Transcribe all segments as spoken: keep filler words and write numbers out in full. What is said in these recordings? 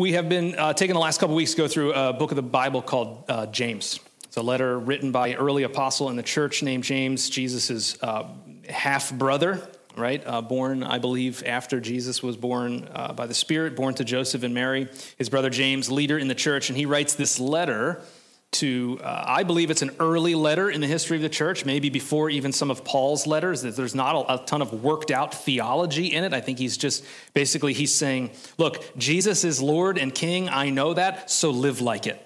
We have been uh, taking the last couple weeks to go through a book of the Bible called uh, James. It's a letter written by an early apostle in the church named James, Jesus' uh, half-brother, right? Uh, born, I believe, after Jesus was born uh, by the Spirit, born to Joseph and Mary. His brother James, leader in the church, and he writes this letter to, uh, I believe it's an early letter in the history of the church, maybe before even some of Paul's letters. There's not a, a ton of worked out theology in it. I think he's just, basically he's saying, look, Jesus is Lord and King. I know that, so live like it.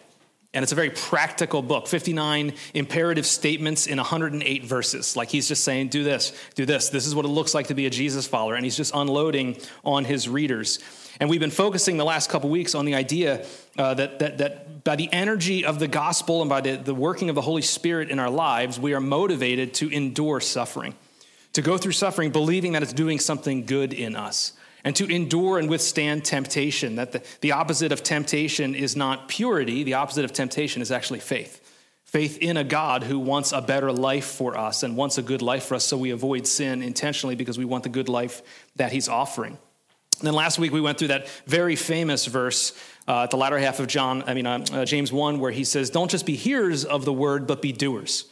And it's a very practical book, fifty-nine imperative statements in one hundred eight verses. Like he's just saying, do this, do this. This is what it looks like to be a Jesus follower. And he's just unloading on his readers. And we've been focusing the last couple weeks on the idea uh, that, that that by the energy of the gospel and by the, the working of the Holy Spirit in our lives, we are motivated to endure suffering, to go through suffering, believing that it's doing something good in us, and to endure and withstand temptation, that the, the opposite of temptation is not purity. The opposite of temptation is actually faith, faith in a God who wants a better life for us and wants a good life for us, so we avoid sin intentionally because we want the good life that he's offering. And then last week, we went through that very famous verse uh, at the latter half of John, I mean, uh, uh, James one, where he says, don't just be hearers of the word, but be doers.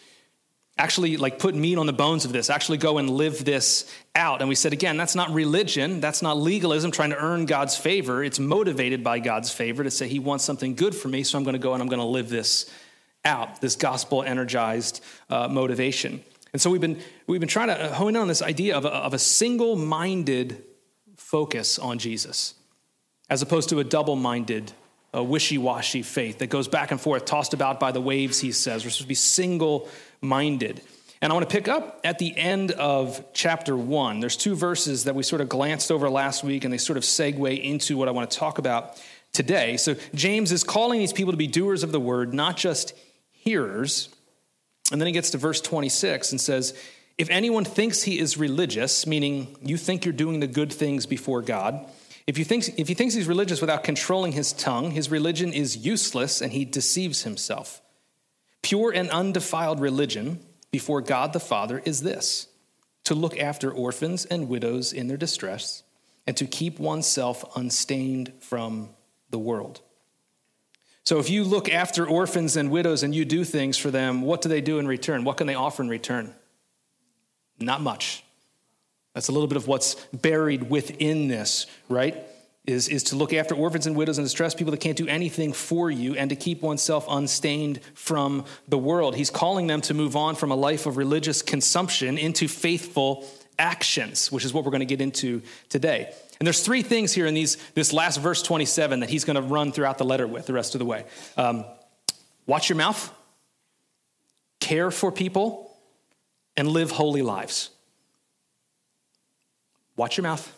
Actually, like, put meat on the bones of this. Actually go and live this out. And we said, again, that's not religion. That's not legalism trying to earn God's favor. It's motivated by God's favor to say he wants something good for me, so I'm going to go and I'm going to live this out, this gospel-energized uh, motivation. And so we've been we've been trying to hone in on this idea of a, of a single-minded focus on Jesus, as opposed to a double-minded, a wishy-washy faith that goes back and forth, tossed about by the waves, he says. We're supposed to be single-minded. And I want to pick up at the end of chapter one. There's two verses that we sort of glanced over last week, and they sort of segue into what I want to talk about today. So James is calling these people to be doers of the word, not just hearers. And then he gets to verse twenty-six and says, if anyone thinks he is religious, meaning you think you're doing the good things before God, if you think if he thinks he's religious without controlling his tongue, his religion is useless and he deceives himself. Pure and undefiled religion before God the Father is this: to look after orphans and widows in their distress and to keep oneself unstained from the world. So if you look after orphans and widows and you do things for them, what do they do in return? What can they offer in return? Not much. That's a little bit of what's buried within this, right? Is, is to look after orphans and widows and distressed people that can't do anything for you, and to keep oneself unstained from the world. He's calling them to move on from a life of religious consumption into faithful actions, which is what we're going to get into today. And there's three things here in these this last verse twenty-seven that he's going to run throughout the letter with the rest of the way. Um, watch your mouth, care for people, and live holy lives. Watch your mouth.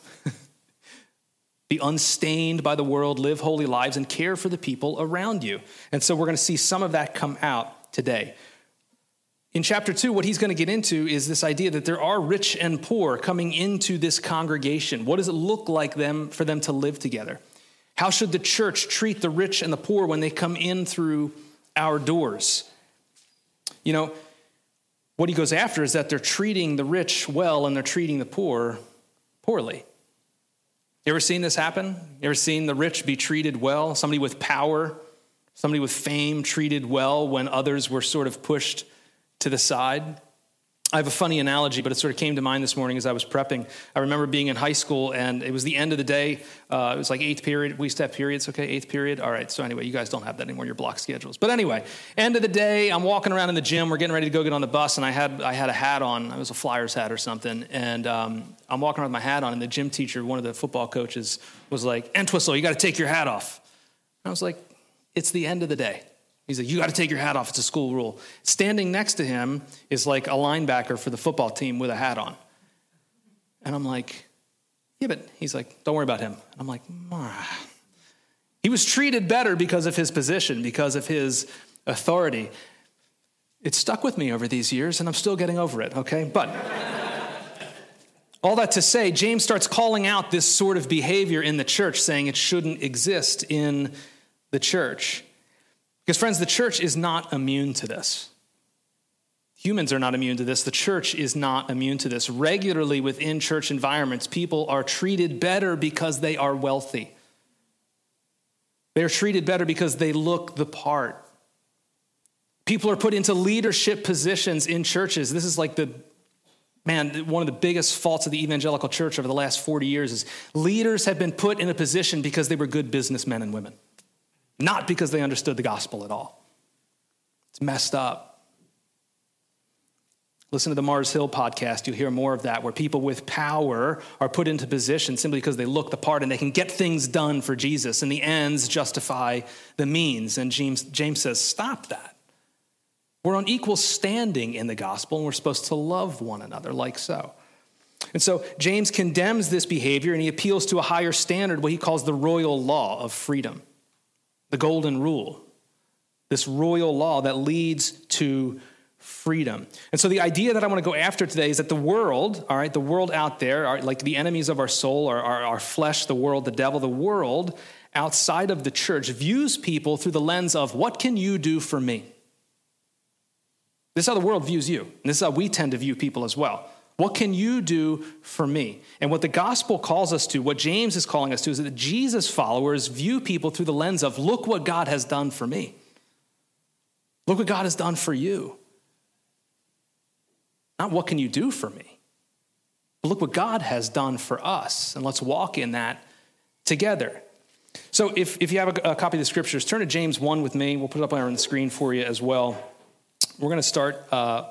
Be unstained by the world, live holy lives, and care for the people around you. And so we're going to see some of that come out today. In chapter two, what he's going to get into is this idea that there are rich and poor coming into this congregation. What does it look like them for them to live together? How should the church treat the rich and the poor when they come in through our doors? You know, what he goes after is that they're treating the rich well and they're treating the poor poorly. You ever seen this happen? You ever seen the rich be treated well? Somebody with power, somebody with fame treated well when others were sort of pushed to the side? I have a funny analogy, but it sort of came to mind this morning as I was prepping. I remember being in high school, and it was the end of the day. Uh, it was like eighth period. We used to have periods, okay? Eighth period. All right. So anyway, you guys don't have that anymore, your block schedules. But anyway, end of the day, I'm walking around in the gym. We're getting ready to go get on the bus, and I had I had a hat on. It was a Flyers hat or something. And um, I'm walking around with my hat on, and the gym teacher, one of the football coaches, was like, Entwistle, you got to take your hat off. And I was like, it's the end of the day. He's like, you got to take your hat off. It's a school rule. Standing next to him is like a linebacker for the football team with a hat on. And I'm like, yeah, but he's like, don't worry about him. And I'm like, ah. He was treated better because of his position, because of his authority. It stuck with me over these years, and I'm still getting over it, okay? But all that to say, James starts calling out this sort of behavior in the church, saying it shouldn't exist in the church. Because, friends, the church is not immune to this. Humans are not immune to this. The church is not immune to this. Regularly within church environments, people are treated better because they are wealthy. They're treated better because they look the part. People are put into leadership positions in churches. This is like the, man, one of the biggest faults of the evangelical church over the last forty years is leaders have been put in a position because they were good businessmen and women, not because they understood the gospel at all. It's messed up. Listen to the Mars Hill podcast. You'll hear more of that, where people with power are put into position simply because they look the part and they can get things done for Jesus, and the ends justify the means. And James, James says, stop that. We're on equal standing in the gospel, and we're supposed to love one another like so. And so James condemns this behavior, and he appeals to a higher standard, what he calls the royal law of freedom, the golden rule, this royal law that leads to freedom. And so the idea that I want to go after today is that the world, all right, the world out there, are like the enemies of our soul, our, our, our flesh, the world, the devil, the world outside of the church views people through the lens of, what can you do for me? This is how the world views you. And this is how we tend to view people as well. What can you do for me? And what the gospel calls us to, what James is calling us to, is that Jesus followers view people through the lens of, look what God has done for me. Look what God has done for you. Not what can you do for me, but look what God has done for us, and let's walk in that together. So if, if you have a, a copy of the scriptures, turn to James one with me. We'll put it up on the screen for you as well. We're going to start, uh,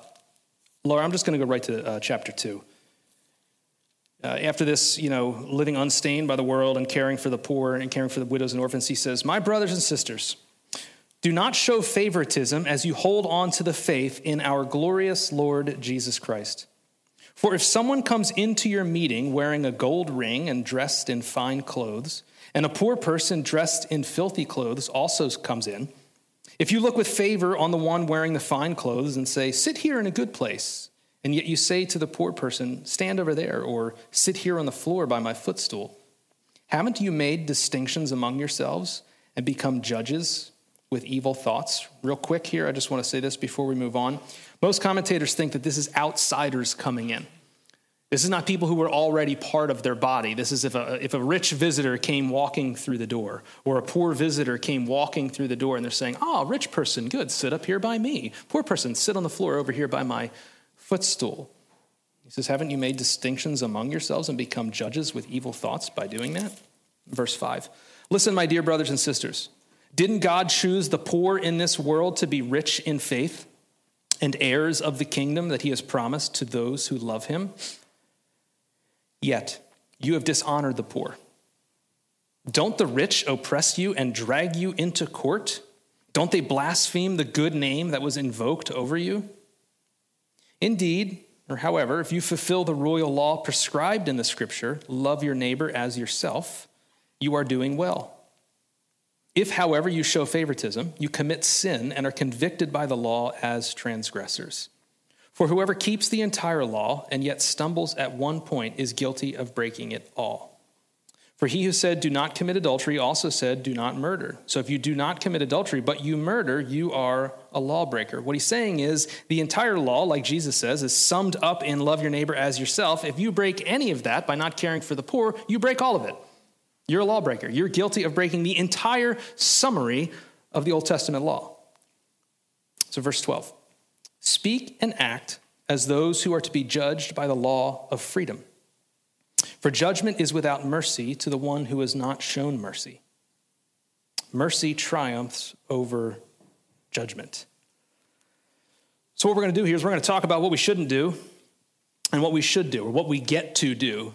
Laura, I'm just going to go right to uh, chapter two. Uh, after this, you know, living unstained by the world and caring for the poor and caring for the widows and orphans, he says, my brothers and sisters, do not show favoritism as you hold on to the faith in our glorious Lord Jesus Christ. For if someone comes into your meeting wearing a gold ring and dressed in fine clothes, and a poor person dressed in filthy clothes also comes in, if you look with favor on the one wearing the fine clothes and say, sit here in a good place, and yet you say to the poor person, stand over there, or sit here on the floor by my footstool, haven't you made distinctions among yourselves and become judges with evil thoughts? Real quick here, I just want to say this before we move on. Most commentators think that this is outsiders coming in. This is not people who were already part of their body. This is if a, if a rich visitor came walking through the door, or a poor visitor came walking through the door, and they're saying, oh, rich person, good, sit up here by me. Poor person, sit on the floor over here by my footstool. He says, haven't you made distinctions among yourselves and become judges with evil thoughts by doing that? Verse five, listen, my dear brothers and sisters, didn't God choose the poor in this world to be rich in faith and heirs of the kingdom that he has promised to those who love him? Yet you have dishonored the poor. Don't the rich oppress you and drag you into court? Don't they blaspheme the good name that was invoked over you? Indeed, or however, if you fulfill the royal law prescribed in the scripture, love your neighbor as yourself, you are doing well. If, however, you show favoritism, you commit sin and are convicted by the law as transgressors. For whoever keeps the entire law and yet stumbles at one point is guilty of breaking it all. For he who said, do not commit adultery, also said, do not murder. So if you do not commit adultery, but you murder, you are a lawbreaker. What he's saying is the entire law, like Jesus says, is summed up in love your neighbor as yourself. If you break any of that by not caring for the poor, you break all of it. You're a lawbreaker. You're guilty of breaking the entire summary of the Old Testament law. So verse twelve, speak and act as those who are to be judged by the law of freedom. For judgment is without mercy to the one who has not shown mercy. Mercy triumphs over judgment. So what we're going to do here is we're going to talk about what we shouldn't do and what we should do, or what we get to do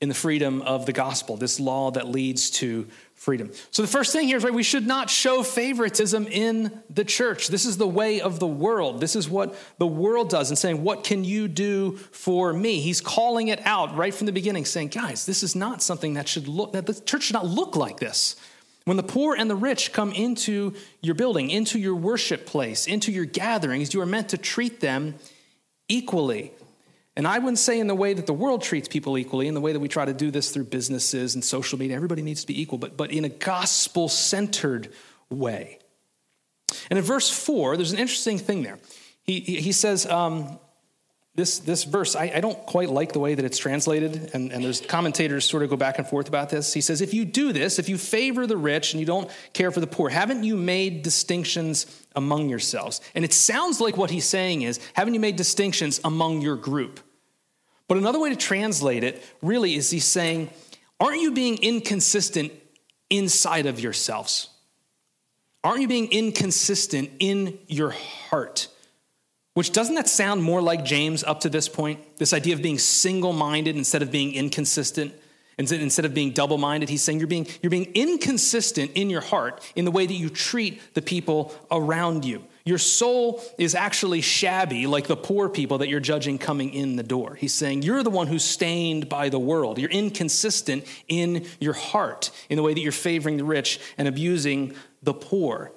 in the freedom of the gospel, this law that leads to freedom. So the first thing here is, right, we should not show favoritism in the church. This is the way of the world. This is what the world does, and saying, what can you do for me? He's calling it out right from the beginning, saying, guys, this is not something that should look, that the church should not look like this. When the poor and the rich come into your building, into your worship place, into your gatherings, you are meant to treat them equally. And I wouldn't say in the way that the world treats people equally, in the way that we try to do this through businesses and social media, everybody needs to be equal, but, but in a gospel-centered way. And in verse four, there's an interesting thing there. He, he says, um, This this verse, I, I don't quite like the way that it's translated, and, and there's commentators sort of go back and forth about this. He says, if you do this, if you favor the rich and you don't care for the poor, haven't you made distinctions among yourselves? And it sounds like what he's saying is, haven't you made distinctions among your group? But another way to translate it really is he's saying, aren't you being inconsistent inside of yourselves? Aren't you being inconsistent in your heart? Which, doesn't that sound more like James up to this point? This idea of being single-minded instead of being inconsistent, instead of being double-minded, he's saying you're being, you're being inconsistent in your heart in the way that you treat the people around you. Your soul is actually shabby, like the poor people that you're judging coming in the door. He's saying you're the one who's stained by the world. You're inconsistent in your heart in the way that you're favoring the rich and abusing the poor.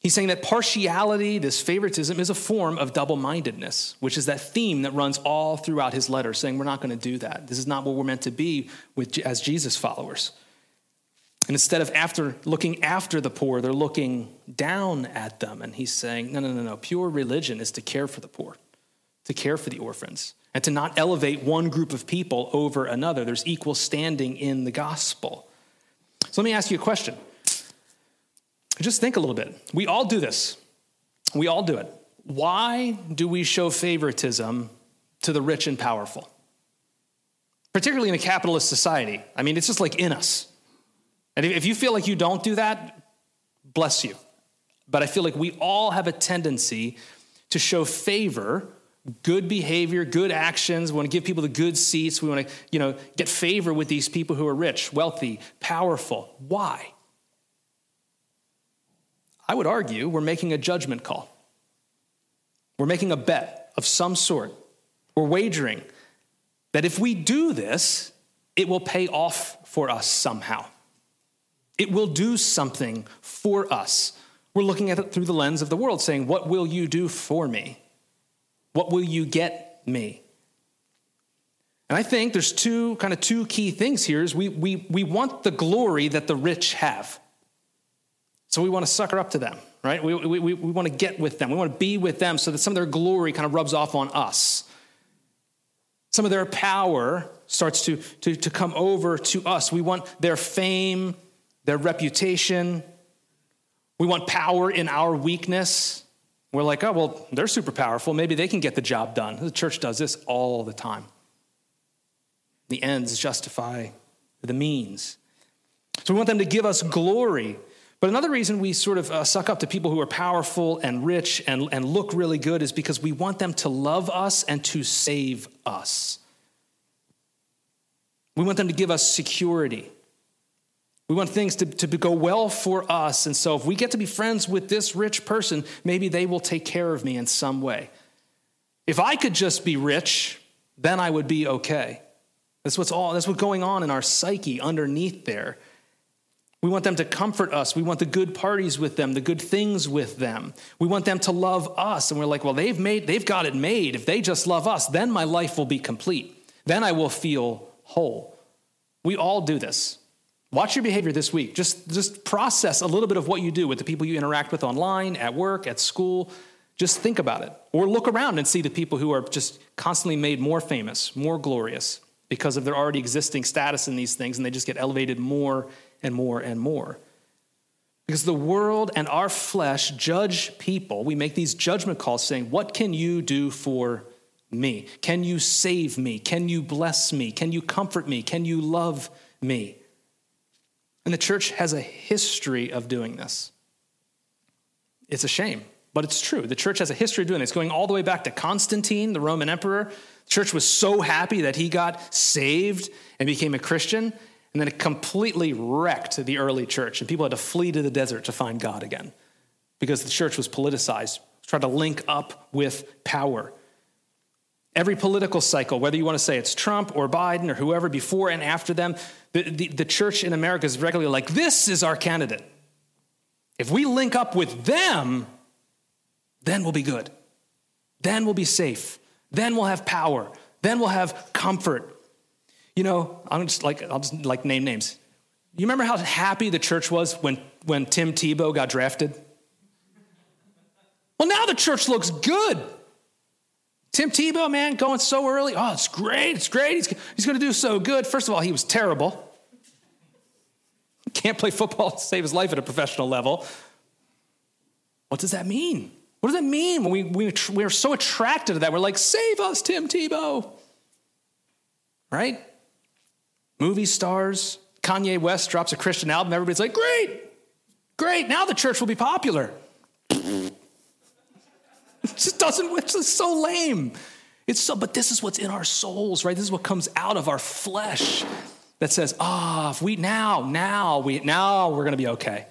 He's saying that partiality, this favoritism, is a form of double-mindedness, which is that theme that runs all throughout his letter, saying we're not going to do that. This is not what we're meant to be with, as Jesus followers. And instead of after looking after the poor, they're looking down at them. And he's saying, no, no, no, no. Pure religion is to care for the poor, to care for the orphans, and to not elevate one group of people over another. There's equal standing in the gospel. So let me ask you a question. Just think a little bit. We all do this. We all do it. Why do we show favoritism to the rich and powerful? Particularly in a capitalist society. I mean, it's just like in us. And if you feel like you don't do that, bless you. But I feel like we all have a tendency to show favor, good behavior, good actions. We want to give people the good seats. We want to, you know, get favor with these people who are rich, wealthy, powerful. Why? I would argue we're making a judgment call. We're making a bet of some sort. We're wagering that if we do this, it will pay off for us somehow. It will do something for us. We're looking at it through the lens of the world, saying, what will you do for me? What will you get me? And I think there's two kind of two key things here is we we we want the glory that the rich have. So we want to sucker up to them, right? We, we, we want to get with them. We want to be with them so that some of their glory kind of rubs off on us. Some of their power starts to, to, to come over to us. We want their fame, their reputation. We want power in our weakness. We're like, oh, well, they're super powerful. Maybe they can get the job done. The church does this all the time. The ends justify the means. So we want them to give us glory. But another reason we sort of uh, suck up to people who are powerful and rich and, and look really good is because we want them to love us and to save us. We want them to give us security. We want things to, to go well for us. And so if we get to be friends with this rich person, maybe they will take care of me in some way. If I could just be rich, then I would be okay. That's what's all. That's what's going on in our psyche underneath there. We want them to comfort us. We want the good parties with them, the good things with them. We want them to love us. And we're like, well, they've made, they've got it made. If they just love us, then my life will be complete. Then I will feel whole. We all do this. Watch your behavior this week. Just, just process a little bit of what you do with the people you interact with online, at work, at school. Just think about it. Or look around and see the people who are just constantly made more famous, more glorious because of their already existing status in these things, and they just get elevated more and more and more. Because the world and our flesh judge people. We make these judgment calls saying, what can you do for me? Can you save me? Can you bless me? Can you comfort me? Can you love me? And the church has a history of doing this. It's a shame, but it's true. The church has a history of doing this. Going all the way back to Constantine, the Roman emperor. The church was so happy that he got saved and became a Christian. And then it completely wrecked the early church, and people had to flee to the desert to find God again because the church was politicized, tried to link up with power. Every political cycle, whether you want to say it's Trump or Biden or whoever before and after them, the, the, the church in America is regularly like, this is our candidate. If we link up with them, then we'll be good. Then we'll be safe. Then we'll have power. Then we'll have comfort. You know, I'm just like I'll just like name names. You remember how happy the church was when, when Tim Tebow got drafted? Well, now the church looks good. Tim Tebow, man, going so early. Oh, it's great. It's great. He's, he's going to do so good. First of all, he was terrible. Can't play football to save his life at a professional level. What does that mean? What does that mean when we, we, we're so attracted to that? We're like, save us, Tim Tebow. Right? Movie stars. Kanye West drops a Christian album. Everybody's like, great. Great. Now the church will be popular. It just doesn't, it's so lame. It's so, but this is what's in our souls, right? This is what comes out of our flesh that says, ah, oh, if we now, now, we now we're going to be okay.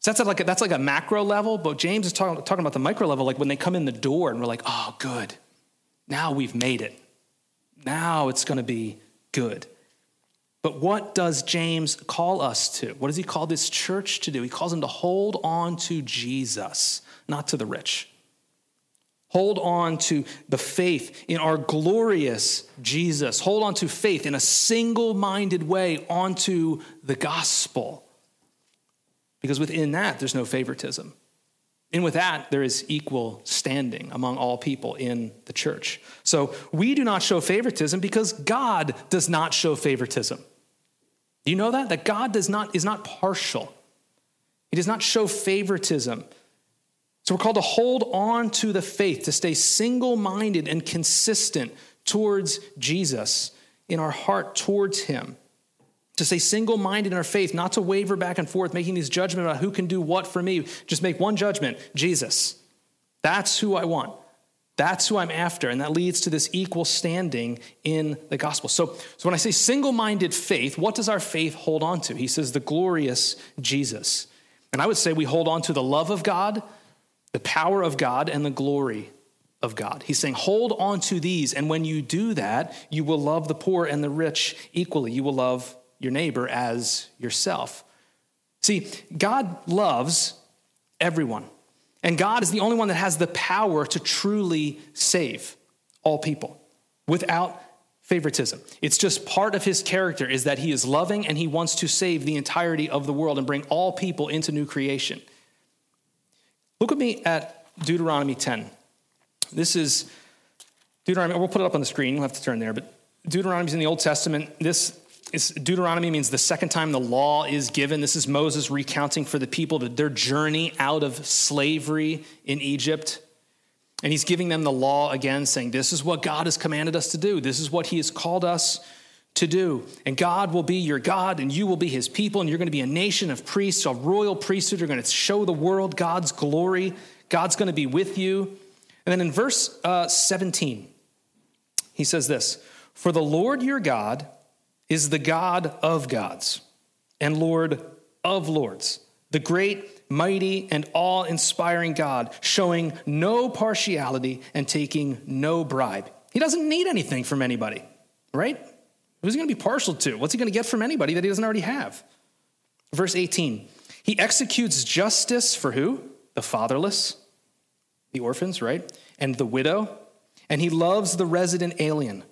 So that's like a, that's like a macro level, but James is talking, talking about the micro level, like when they come in the door and we're like, oh, good. Now we've made it. Now it's going to be good. But what does James call us to? What does he call this church to do? He calls them to hold on to Jesus, not to the rich. Hold on to the faith in our glorious Jesus. Hold on to faith in a single-minded way onto the gospel. Because within that, there's no favoritism. And with that, there is equal standing among all people in the church. So we do not show favoritism because God does not show favoritism. Do you know that? That God does not is not partial. He does not show favoritism. So we're called to hold on to the faith, to stay single-minded and consistent towards Jesus, in our heart towards him. To stay single-minded in our faith, not to waver back and forth, making these judgments about who can do what for me. Just make one judgment, Jesus. That's who I want. That's who I'm after. And that leads to this equal standing in the gospel. So, so when I say single-minded faith, what does our faith hold on to? He says the glorious Jesus. And I would say we hold on to the love of God, the power of God, and the glory of God. He's saying, hold on to these. And when you do that, you will love the poor and the rich equally. You will love your neighbor as yourself. See, God loves everyone. And God is the only one that has the power to truly save all people without favoritism. It's just part of his character is that he is loving and he wants to save the entirety of the world and bring all people into new creation. Look with me at Deuteronomy ten. This is Deuteronomy. We'll put it up on the screen. You'll have to turn there. But Deuteronomy is in the Old Testament. This is Deuteronomy means the second time the law is given. This is Moses recounting for the people that their journey out of slavery in Egypt. And he's giving them the law again, saying, this is what God has commanded us to do. This is what he has called us to do. And God will be your God, and you will be his people, and you're going to be a nation of priests, a royal priesthood. You're going to show the world God's glory. God's going to be with you. And then in verse uh, seventeen, he says this, for the Lord your God is the God of gods and Lord of lords, the great, mighty, and awe-inspiring God, showing no partiality and taking no bribe. He doesn't need anything from anybody, right? Who's he going to be partial to? What's he going to get from anybody that he doesn't already have? Verse eighteen, he executes justice for who? The fatherless, the orphans, right? And the widow. And he loves the resident alien,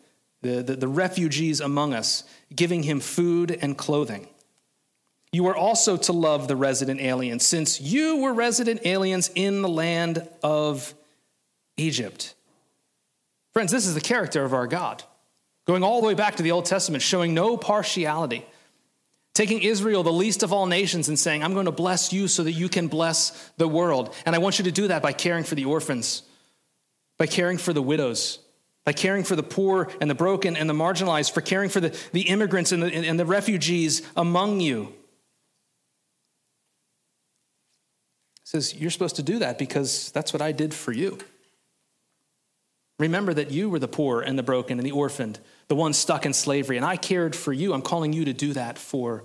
the, the, the refugees among us, giving him food and clothing. You are also to love the resident alien, since you were resident aliens in the land of Egypt. Friends, this is the character of our God. Going all the way back to the Old Testament, showing no partiality, taking Israel, the least of all nations, and saying, I'm going to bless you so that you can bless the world. And I want you to do that by caring for the orphans, by caring for the widows, by caring for the poor and the broken and the marginalized, for caring for the, the immigrants and the, and the refugees among you. It says, you're supposed to do that because that's what I did for you. Remember that you were the poor and the broken and the orphaned, the ones stuck in slavery, and I cared for you. I'm calling you to do that for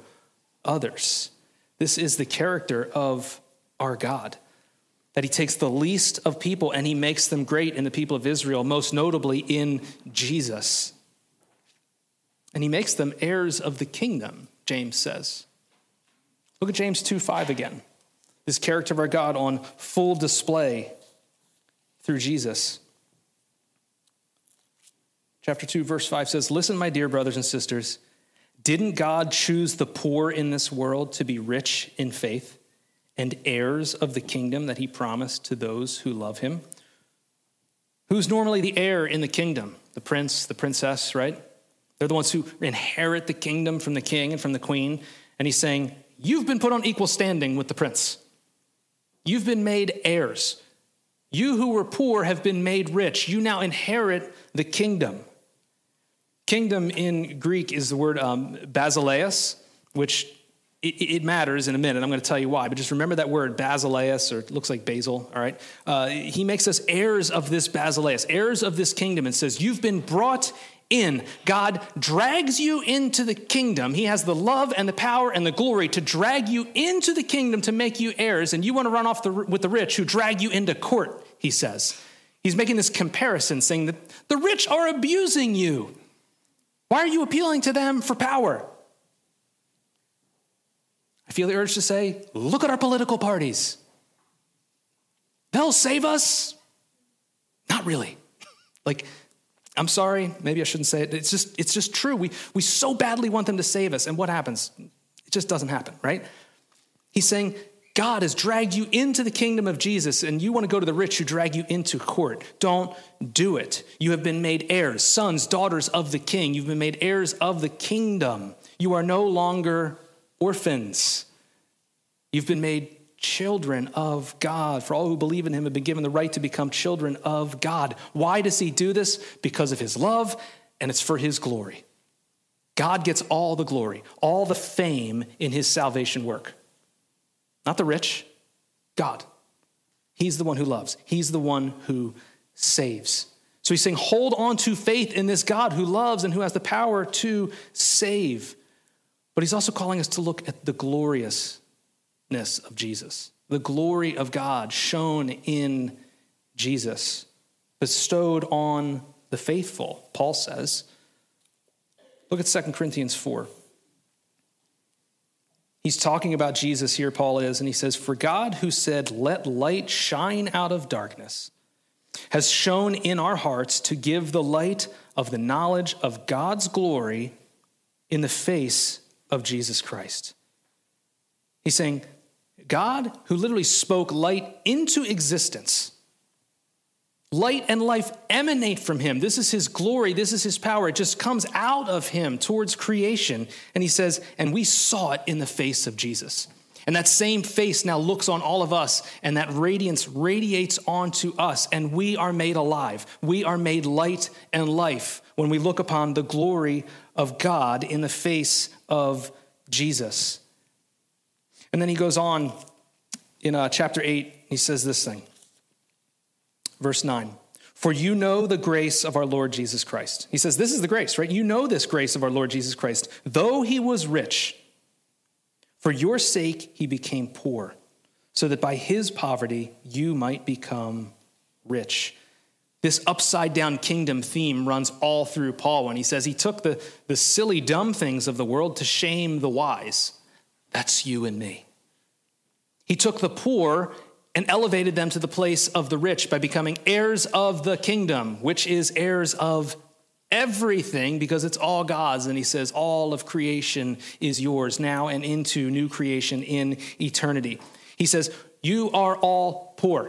others. This is the character of our God, that he takes the least of people and he makes them great in the people of Israel, most notably in Jesus. And he makes them heirs of the kingdom, James says. Look at James two five again. This character of our God on full display through Jesus. Chapter two, verse five says, listen, my dear brothers and sisters, didn't God choose the poor in this world to be rich in faith and heirs of the kingdom that he promised to those who love him? Who's normally the heir in the kingdom? The prince, the princess, right? They're the ones who inherit the kingdom from the king and from the queen. And he's saying, you've been put on equal standing with the prince. You've been made heirs. You who were poor have been made rich. You now inherit the kingdom. Kingdom in Greek is the word um, basileus, which it, it matters in a minute. I'm going to tell you why, but just remember that word basileus, or it looks like basil, all right? Uh, he makes us heirs of this basileus, heirs of this kingdom, and says, you've been brought in. God drags you into the kingdom. He has the love and the power and the glory to drag you into the kingdom to make you heirs, and you want to run off the, with the rich who drag you into court, he says. He's making this comparison, saying that the rich are abusing you. Why are you appealing to them for power? I feel the urge to say, look at our political parties. They'll save us. Not really. Like, I'm sorry, maybe I shouldn't say it. It's just, it's just true. We, we so badly want them to save us. And what happens? It just doesn't happen, right? He's saying, God has dragged you into the kingdom of Jesus, and you want to go to the rich who drag you into court. Don't do it. You have been made heirs, sons, daughters of the king. You've been made heirs of the kingdom. You are no longer orphans. You've been made children of God. For all who believe in him have been given the right to become children of God. Why does he do this? Because of his love, and it's for his glory. God gets all the glory, all the fame in his salvation work. Not the rich, God. He's the one who loves. He's the one who saves. So he's saying, hold on to faith in this God who loves and who has the power to save. But he's also calling us to look at the gloriousness of Jesus, the glory of God shown in Jesus, bestowed on the faithful, Paul says. Look at Second Corinthians four. He's talking about Jesus here, Paul is, and he says, for God who said, let light shine out of darkness, has shone in our hearts to give the light of the knowledge of God's glory in the face of Jesus Christ. He's saying, God who literally spoke light into existence, light and life emanate from him. This is his glory. This is his power. It just comes out of him towards creation. And he says, and we saw it in the face of Jesus. And that same face now looks on all of us, and that radiance radiates onto us, and we are made alive. We are made light and life when we look upon the glory of God in the face of Jesus. And then he goes on in uh, chapter eight, he says this thing. Verse nine, for you know the grace of our Lord Jesus Christ. He says, this is the grace, right? You know this grace of our Lord Jesus Christ. Though he was rich, for your sake he became poor, so that by his poverty you might become rich. This upside down kingdom theme runs all through Paul when he says he took the, the silly, dumb things of the world to shame the wise. That's you and me. He took the poor and elevated them to the place of the rich by becoming heirs of the kingdom, which is heirs of everything, because it's all God's. And he says, all of creation is yours now and into new creation in eternity. He says, you are all poor.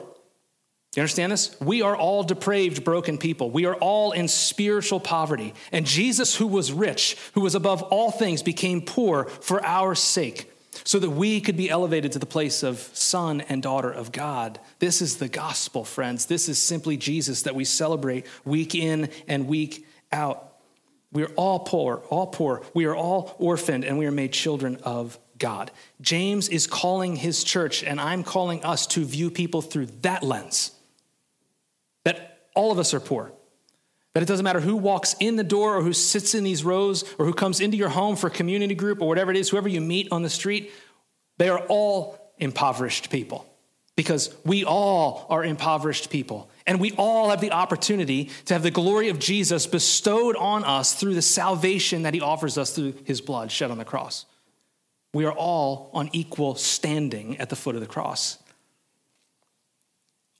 You understand this? We are all depraved, broken people. We are all in spiritual poverty. And Jesus, who was rich, who was above all things, became poor for our sake, so that we could be elevated to the place of son and daughter of God. This is the gospel, friends. This is simply Jesus that we celebrate week in and week out. We are all poor, all poor. We are all orphaned, and we are made children of God. James is calling his church, and I'm calling us to view people through that lens, that all of us are poor. That it doesn't matter who walks in the door or who sits in these rows or who comes into your home for a community group or whatever it is, whoever you meet on the street, they are all impoverished people, because we all are impoverished people, and we all have the opportunity to have the glory of Jesus bestowed on us through the salvation that he offers us through his blood shed on the cross. We are all on equal standing at the foot of the cross.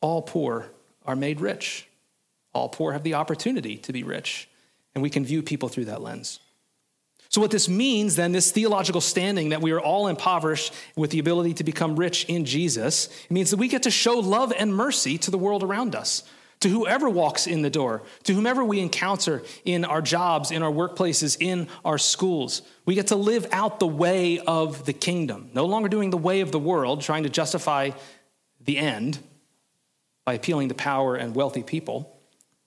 All poor are made rich. All poor have the opportunity to be rich, and we can view people through that lens. So what this means then, this theological standing that we are all impoverished with the ability to become rich in Jesus, it means that we get to show love and mercy to the world around us, to whoever walks in the door, to whomever we encounter in our jobs, in our workplaces, in our schools. We get to live out the way of the kingdom, no longer doing the way of the world, trying to justify the end by appealing to power and wealthy people.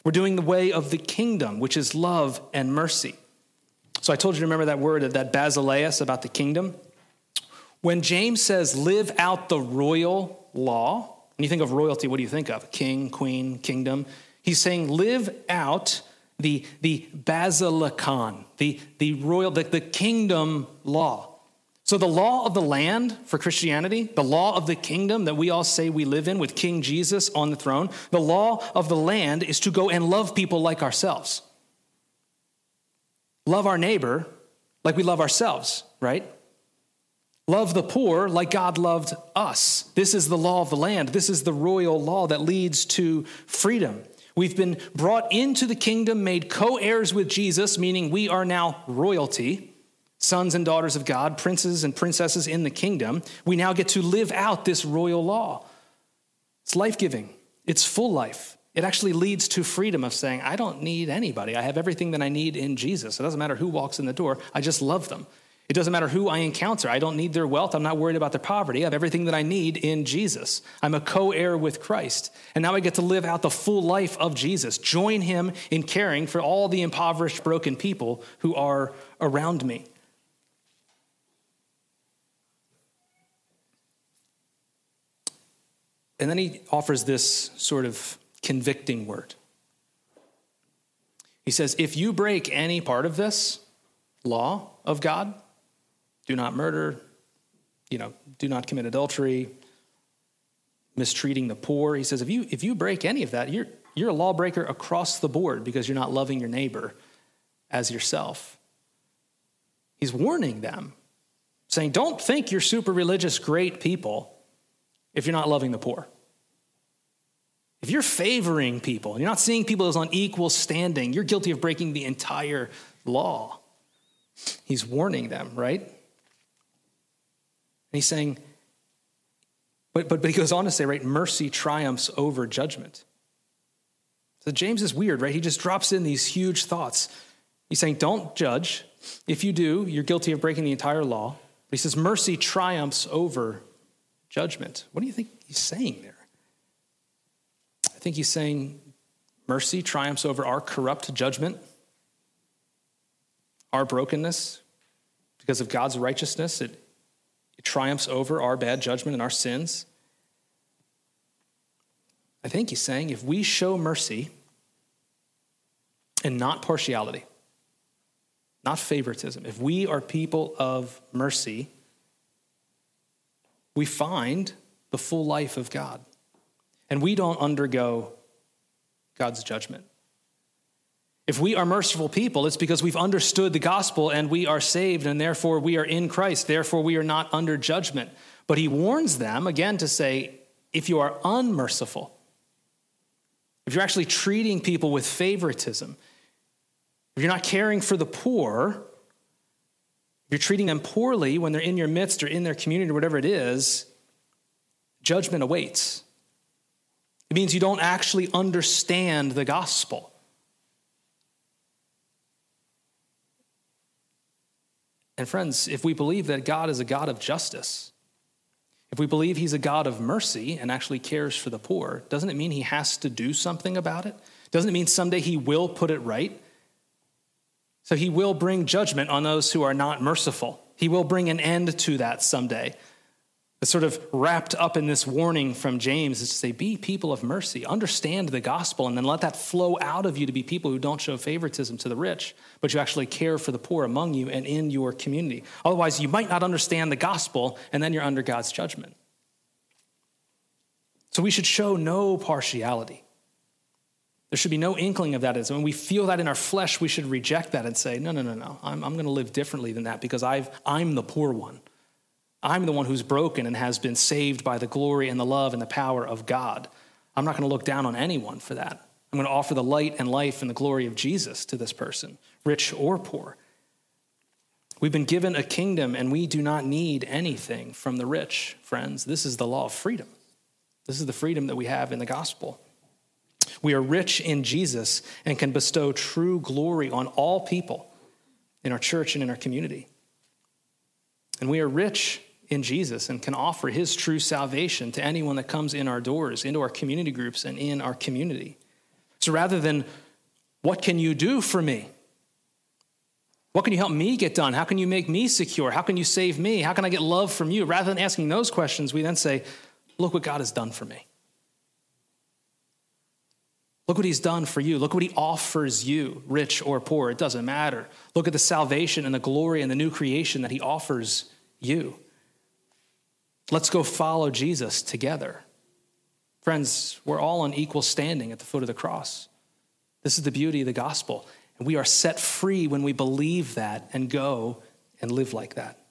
We're doing the way of the kingdom, which is love and mercy. So I told you to remember that word, that basileus, about the kingdom. When James says live out the royal law, when you think of royalty, what do you think of? King, queen, kingdom. He's saying live out the, the basilikon, the, the royal, the, the kingdom law. So the law of the land for Christianity, the law of the kingdom that we all say we live in with King Jesus on the throne, the law of the land is to go and love people like ourselves. Love our neighbor like we love ourselves, right? Love the poor like God loved us. This is the law of the land. This is the royal law that leads to freedom. We've been brought into the kingdom, made co-heirs with Jesus, meaning we are now royalty, sons and daughters of God, princes and princesses in the kingdom. We now get to live out this royal law. It's life-giving. It's full life. It actually leads to freedom of saying, I don't need anybody. I have everything that I need in Jesus. It doesn't matter who walks in the door. I just love them. It doesn't matter who I encounter. I don't need their wealth. I'm not worried about their poverty. I have everything that I need in Jesus. I'm a co-heir with Christ. And now I get to live out the full life of Jesus. Join him in caring for all the impoverished, broken people who are around me. And then he offers this sort of convicting word. He says, if you break any part of this law of God, do not murder, you know, do not commit adultery, mistreating the poor. He says, if you if you break any of that, you're you're a lawbreaker across the board because you're not loving your neighbor as yourself. He's warning them, saying, don't think you're super religious, great people if you're not loving the poor. If you're favoring people, you're not seeing people as on equal standing, you're guilty of breaking the entire law. He's warning them, right? And he's saying, but, but but he goes on to say, right, mercy triumphs over judgment. So James is weird, right? He just drops in these huge thoughts. He's saying, don't judge. If you do, you're guilty of breaking the entire law. But he says, mercy triumphs over judgment. What do you think he's saying there? I think he's saying mercy triumphs over our corrupt judgment, our brokenness, because of God's righteousness, it, it triumphs over our bad judgment and our sins. I think he's saying if we show mercy and not partiality, not favoritism, if we are people of mercy, we find the full life of God, and we don't undergo God's judgment. If we are merciful people, it's because we've understood the gospel and we are saved, and therefore we are in Christ. Therefore, we are not under judgment. But he warns them again to say, if you are unmerciful, if you're actually treating people with favoritism, if you're not caring for the poor, if you're treating them poorly when they're in your midst or in their community or whatever it is, judgment awaits. It means you don't actually understand the gospel. And friends, if we believe that God is a God of justice, if we believe he's a God of mercy and actually cares for the poor, doesn't it mean he has to do something about it? Doesn't it mean someday he will put it right? So he will bring judgment on those who are not merciful. He will bring an end to that someday. It's sort of wrapped up in this warning from James is to say, be people of mercy, understand the gospel, and then let that flow out of you to be people who don't show favoritism to the rich, but you actually care for the poor among you and in your community. Otherwise, you might not understand the gospel, and then you're under God's judgment. So we should show no partiality. There should be no inkling of that. When we feel that in our flesh, we should reject that and say, no, no, no, no, I'm, I'm going to live differently than that because I've, I'm the poor one. I'm the one who's broken and has been saved by the glory and the love and the power of God. I'm not going to look down on anyone for that. I'm going to offer the light and life and the glory of Jesus to this person, rich or poor. We've been given a kingdom and we do not need anything from the rich, friends. This is the law of freedom. This is the freedom that we have in the gospel. We are rich in Jesus and can bestow true glory on all people in our church and in our community. And we are rich in Jesus and can offer his true salvation to anyone that comes in our doors, into our community groups, and in our community. So rather than, what can you do for me? What can you help me get done? How can you make me secure? How can you save me? How can I get love from you? Rather than asking those questions, we then say, look what God has done for me. Look what he's done for you. Look what he offers you, rich or poor. It doesn't matter. Look at the salvation and the glory and the new creation that he offers you. Let's go follow Jesus together. Friends, we're all on equal standing at the foot of the cross. This is the beauty of the gospel. And we are set free when we believe that and go and live like that.